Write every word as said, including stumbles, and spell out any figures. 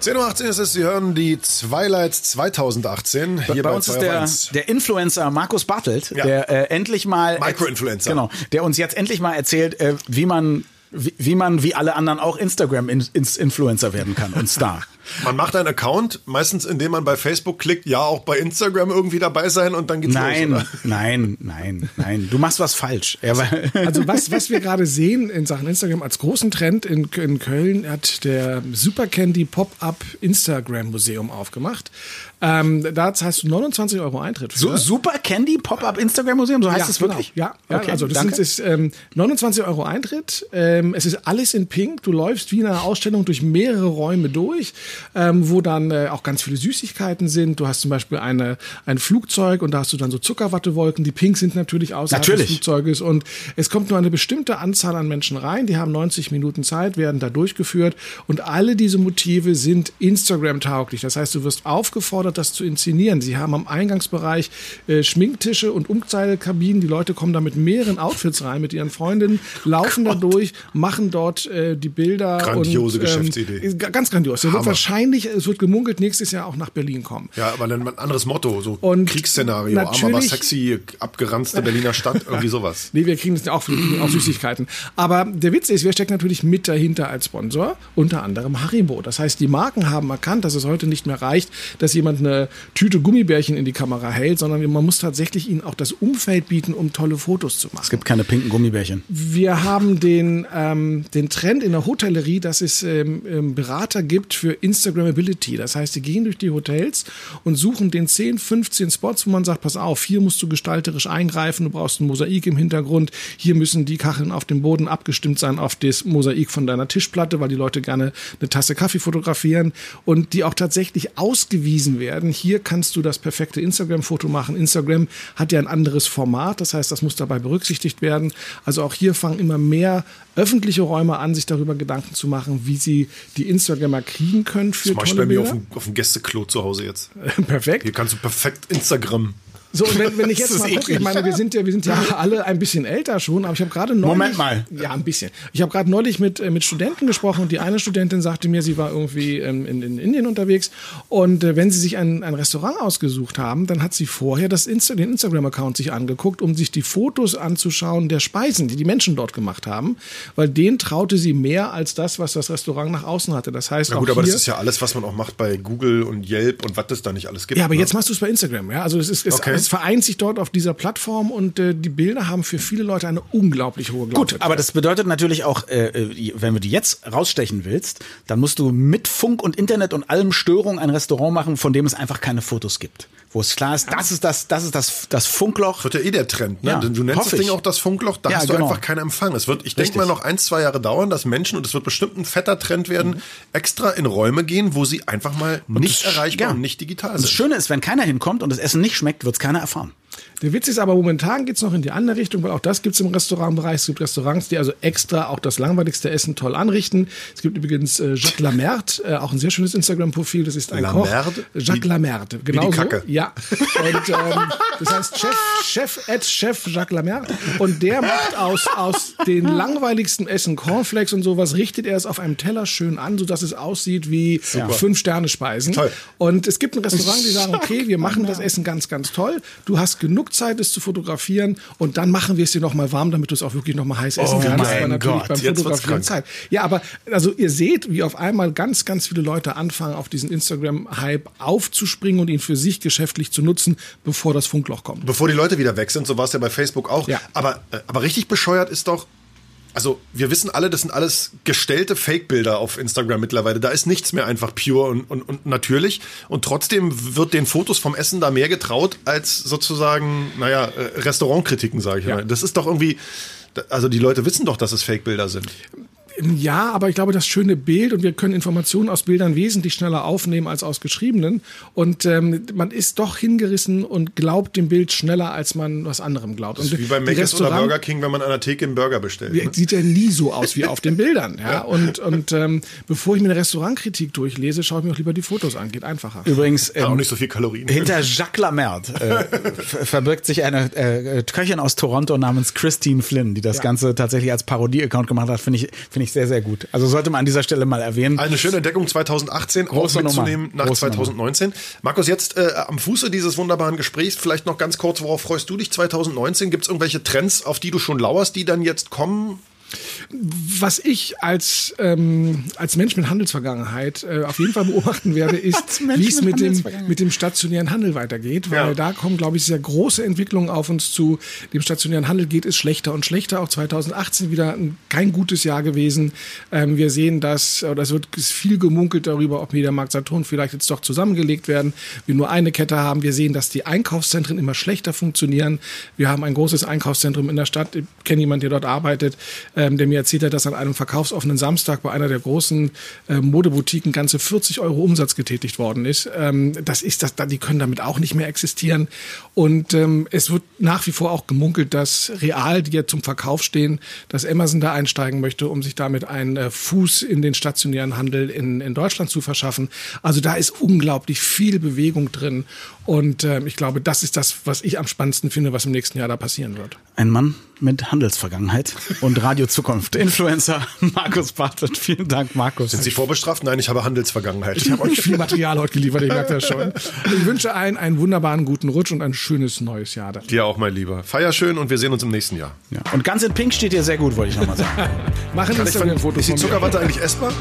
zehn Uhr achtzehn ist es, Sie hören die Twilights zweitausendachtzehn. Hier bei, bei uns ist der, der Influencer Markus Bartelt, ja. der äh, endlich mal... Micro-Influencer. Genau, der uns jetzt endlich mal erzählt, äh, wie man... Wie, wie man wie alle anderen auch Instagram-Influencer werden kann und Star. Man macht einen Account, meistens indem man bei Facebook klickt, ja auch bei Instagram irgendwie dabei sein und dann geht's nein, los. Nein, nein, nein, nein. Du machst was falsch. Ja, also was, was wir gerade sehen in Sachen Instagram als großen Trend in, in Köln hat der Supercandy Pop-Up Instagram Museum aufgemacht. Ähm, da hast du neunundzwanzig Euro Eintritt. So, Supercandy Pop-Up Instagram Museum, so heißt es ja, wirklich? Genau. Ja, okay, also das danke. Ist, ist ähm, neunundzwanzig Euro Eintritt. Äh, Es ist alles in Pink. Du läufst wie in einer Ausstellung durch mehrere Räume durch, ähm, wo dann äh, auch ganz viele Süßigkeiten sind. Du hast zum Beispiel eine, ein Flugzeug und da hast du dann so Zuckerwattewolken. Die Pink sind natürlich außerhalb natürlich. des Flugzeuges. Und es kommt nur eine bestimmte Anzahl an Menschen rein. Die haben neunzig Minuten Zeit, werden da durchgeführt. Und alle diese Motive sind Instagram-tauglich. Das heißt, du wirst aufgefordert, das zu inszenieren. Sie haben am Eingangsbereich äh, Schminktische und Umkleidekabinen. Die Leute kommen da mit mehreren Outfits rein, mit ihren Freundinnen, laufen da durch, machen dort äh, die Bilder. Grandiose und, ähm, Geschäftsidee. Ganz grandios. Es wird wahrscheinlich, es wird gemunkelt, nächstes Jahr auch nach Berlin kommen. Ja, aber ein anderes Motto, so und Kriegsszenario, arm, aber sexy, abgeranzte Berliner Stadt, irgendwie sowas. Nee, wir kriegen das ja auch, auch Süßigkeiten. Aber der Witz ist, wir stecken natürlich mit dahinter als Sponsor, unter anderem Haribo. Das heißt, die Marken haben erkannt, dass es heute nicht mehr reicht, dass jemand eine Tüte Gummibärchen in die Kamera hält, sondern man muss tatsächlich ihnen auch das Umfeld bieten, um tolle Fotos zu machen. Es gibt keine pinken Gummibärchen. Wir haben den Ähm, den Trend in der Hotellerie, dass es ähm, ähm, Berater gibt für Instagrammability. Das heißt, die gehen durch die Hotels und suchen den zehn, fünfzehn Spots, wo man sagt, pass auf, hier musst du gestalterisch eingreifen, du brauchst ein Mosaik im Hintergrund, hier müssen die Kacheln auf dem Boden abgestimmt sein auf das Mosaik von deiner Tischplatte, weil die Leute gerne eine Tasse Kaffee fotografieren und die auch tatsächlich ausgewiesen werden. Hier kannst du das perfekte Instagram-Foto machen. Instagram hat ja ein anderes Format, das heißt, das muss dabei berücksichtigt werden. Also auch hier fangen immer mehr öffentliche Räume an, sich darüber Gedanken zu machen, wie sie die Instagrammer kriegen können für tolle Bilder. Das mache ich bei mir auf dem, auf dem Gästeklo zu Hause jetzt. Perfekt. Hier kannst du perfekt Instagram. So, und wenn, wenn ich jetzt mal gucke, ich meine, wir sind ja, wir sind ja alle ein bisschen älter schon, aber ich habe gerade neulich... Moment mal. Ja, ein bisschen. Ich habe gerade neulich mit, mit Studenten gesprochen und die eine Studentin sagte mir, sie war irgendwie ähm, in, in Indien unterwegs und äh, wenn sie sich ein, ein Restaurant ausgesucht haben, dann hat sie vorher das Insta- den Instagram-Account sich angeguckt, um sich die Fotos anzuschauen der Speisen, die die Menschen dort gemacht haben, weil denen traute sie mehr als das, was das Restaurant nach außen hatte. Das heißt, na gut, auch aber hier, das ist ja alles, was man auch macht bei Google und Yelp und was das da nicht alles gibt. Ja, aber ne? Jetzt machst du es bei Instagram, ja? Also es ist, ist okay. Es vereint sich dort auf dieser Plattform und äh, die Bilder haben für viele Leute eine unglaublich hohe Glaubwürdigkeit. Gut, aber das bedeutet natürlich auch, äh, wenn du die jetzt rausstechen willst, dann musst du mit Funk und Internet und allem Störung ein Restaurant machen, von dem es einfach keine Fotos gibt. Wo es klar ist, ja. das ist das, das ist das, das Funkloch. Das wird ja eh der Trend, ne? Ja, du nennst das Ding ich. auch das Funkloch, da ja, hast du genau. einfach keinen Empfang. Es wird, ich denke mal, noch ein, zwei Jahre dauern, dass Menschen, und es wird bestimmt ein fetter Trend werden, mhm. extra in Räume gehen, wo sie einfach mal und nicht erreichbar ja. und nicht digital sind. Das Schöne ist, wenn keiner hinkommt und das Essen nicht schmeckt, wird es keiner erfahren. Der Witz ist aber, momentan geht es noch in die andere Richtung, weil auch das gibt es im Restaurantbereich. Es gibt Restaurants, die also extra auch das langweiligste Essen toll anrichten. Es gibt übrigens äh, Jacques La Merde, äh, auch ein sehr schönes Instagram-Profil. Das ist ein La Koch. Merde? Jacques La Merde. Genau wie die Kacke. So. Ja. Und, ähm, das heißt Chef, Chef, at Chef Jacques La Merde. Und der macht aus, aus den langweiligsten Essen Cornflakes und sowas, richtet er es auf einem Teller schön an, sodass es aussieht wie ja. Fünf-Sterne-Speisen. Toll. Und es gibt ein Restaurant, die sagen, okay, wir machen das Essen ganz, ganz toll. Du hast genug Zeit, es zu fotografieren und dann machen wir es dir nochmal warm, damit du es auch wirklich nochmal heiß essen oh kannst. Mein aber natürlich Gott, beim Fotografieren Zeit. Ja, aber also ihr seht, wie auf einmal ganz, ganz viele Leute anfangen, auf diesen Instagram-Hype aufzuspringen und ihn für sich geschäftlich zu nutzen, bevor das Funkloch kommt. Bevor die Leute wieder weg sind, so war es ja bei Facebook auch. Ja. Aber, aber richtig bescheuert ist doch, also wir wissen alle, das sind alles gestellte Fake-Bilder auf Instagram mittlerweile. Da ist nichts mehr einfach pure und, und, und natürlich. Und trotzdem wird den Fotos vom Essen da mehr getraut als sozusagen, naja, Restaurantkritiken, sage ich ja. mal. Das ist doch irgendwie, also die Leute wissen doch, dass es Fake-Bilder sind. Ja, aber ich glaube, das schöne Bild und wir können Informationen aus Bildern wesentlich schneller aufnehmen als aus geschriebenen und ähm, man ist doch hingerissen und glaubt dem Bild schneller, als man was anderem glaubt. Das ist und wie bei Mc's oder Burger King, wenn man an der Theke einen Burger bestellt. Ne? Sieht ja nie so aus wie auf den Bildern. Ja? Ja. Und, und ähm, bevor ich mir eine Restaurantkritik durchlese, schaue ich mir auch lieber die Fotos an, geht einfacher. Übrigens, ähm, ja, auch nicht so viel Kalorien. Hinter Jacques La Merde äh, verbirgt sich eine äh, Köchin aus Toronto namens Christine Flynn, die das ja. Ganze tatsächlich als Parodie-Account gemacht hat, finde ich, finde ich ich sehr, sehr gut. Also sollte man an dieser Stelle mal erwähnen. Eine schöne Entdeckung zweitausendachtzehn, auch mitzunehmen nach zweitausendneunzehn. Markus, jetzt äh, am Fuße dieses wunderbaren Gesprächs vielleicht noch ganz kurz, worauf freust du dich zweitausendneunzehn? Gibt es irgendwelche Trends, auf die du schon lauerst, die dann jetzt kommen? Was ich als, ähm, als Mensch mit Handelsvergangenheit äh, auf jeden Fall beobachten werde, ist, wie es mit, mit, mit dem stationären Handel weitergeht. Weil ja. da kommen, glaube ich, sehr große Entwicklungen auf uns zu. Dem stationären Handel geht es schlechter und schlechter. Auch zweitausendachtzehn wieder ein, kein gutes Jahr gewesen. Ähm, wir sehen, dass oder es wird viel gemunkelt darüber, ob Media Markt, Saturn vielleicht jetzt doch zusammengelegt werden. Wir nur eine Kette haben. Wir sehen, dass die Einkaufszentren immer schlechter funktionieren. Wir haben ein großes Einkaufszentrum in der Stadt. Ich kenne jemanden, der dort arbeitet. Ähm, der mir erzählt hat, dass an einem verkaufsoffenen Samstag bei einer der großen äh, Modeboutiquen ganze vierzig Euro Umsatz getätigt worden ist. Ähm, das ist das, die können damit auch nicht mehr existieren. Und ähm, es wird nach wie vor auch gemunkelt, dass Real, die ja zum Verkauf stehen, dass Amazon da einsteigen möchte, um sich damit einen äh, Fuß in den stationären Handel in, in Deutschland zu verschaffen. Also da ist unglaublich viel Bewegung drin. Und äh, ich glaube, das ist das, was ich am spannendsten finde, was im nächsten Jahr da passieren wird. Ein Mann mit Handelsvergangenheit und Radio Zukunft. Influencer Markus Bartelt. Vielen Dank, Markus. Sind Sie vorbestraft? Nein, ich habe Handelsvergangenheit. Ich habe euch viel Material heute geliefert, ich merke das schon. Ich wünsche allen einen wunderbaren guten Rutsch und ein schönes neues Jahr. Dann. Dir auch, mein Lieber. Feier schön und wir sehen uns im nächsten Jahr. Ja. Und ganz in Pink steht dir sehr gut, wollte ich nochmal sagen. Machen wir ein Foto von mir. Ist die Zuckerwatte eigentlich essbar?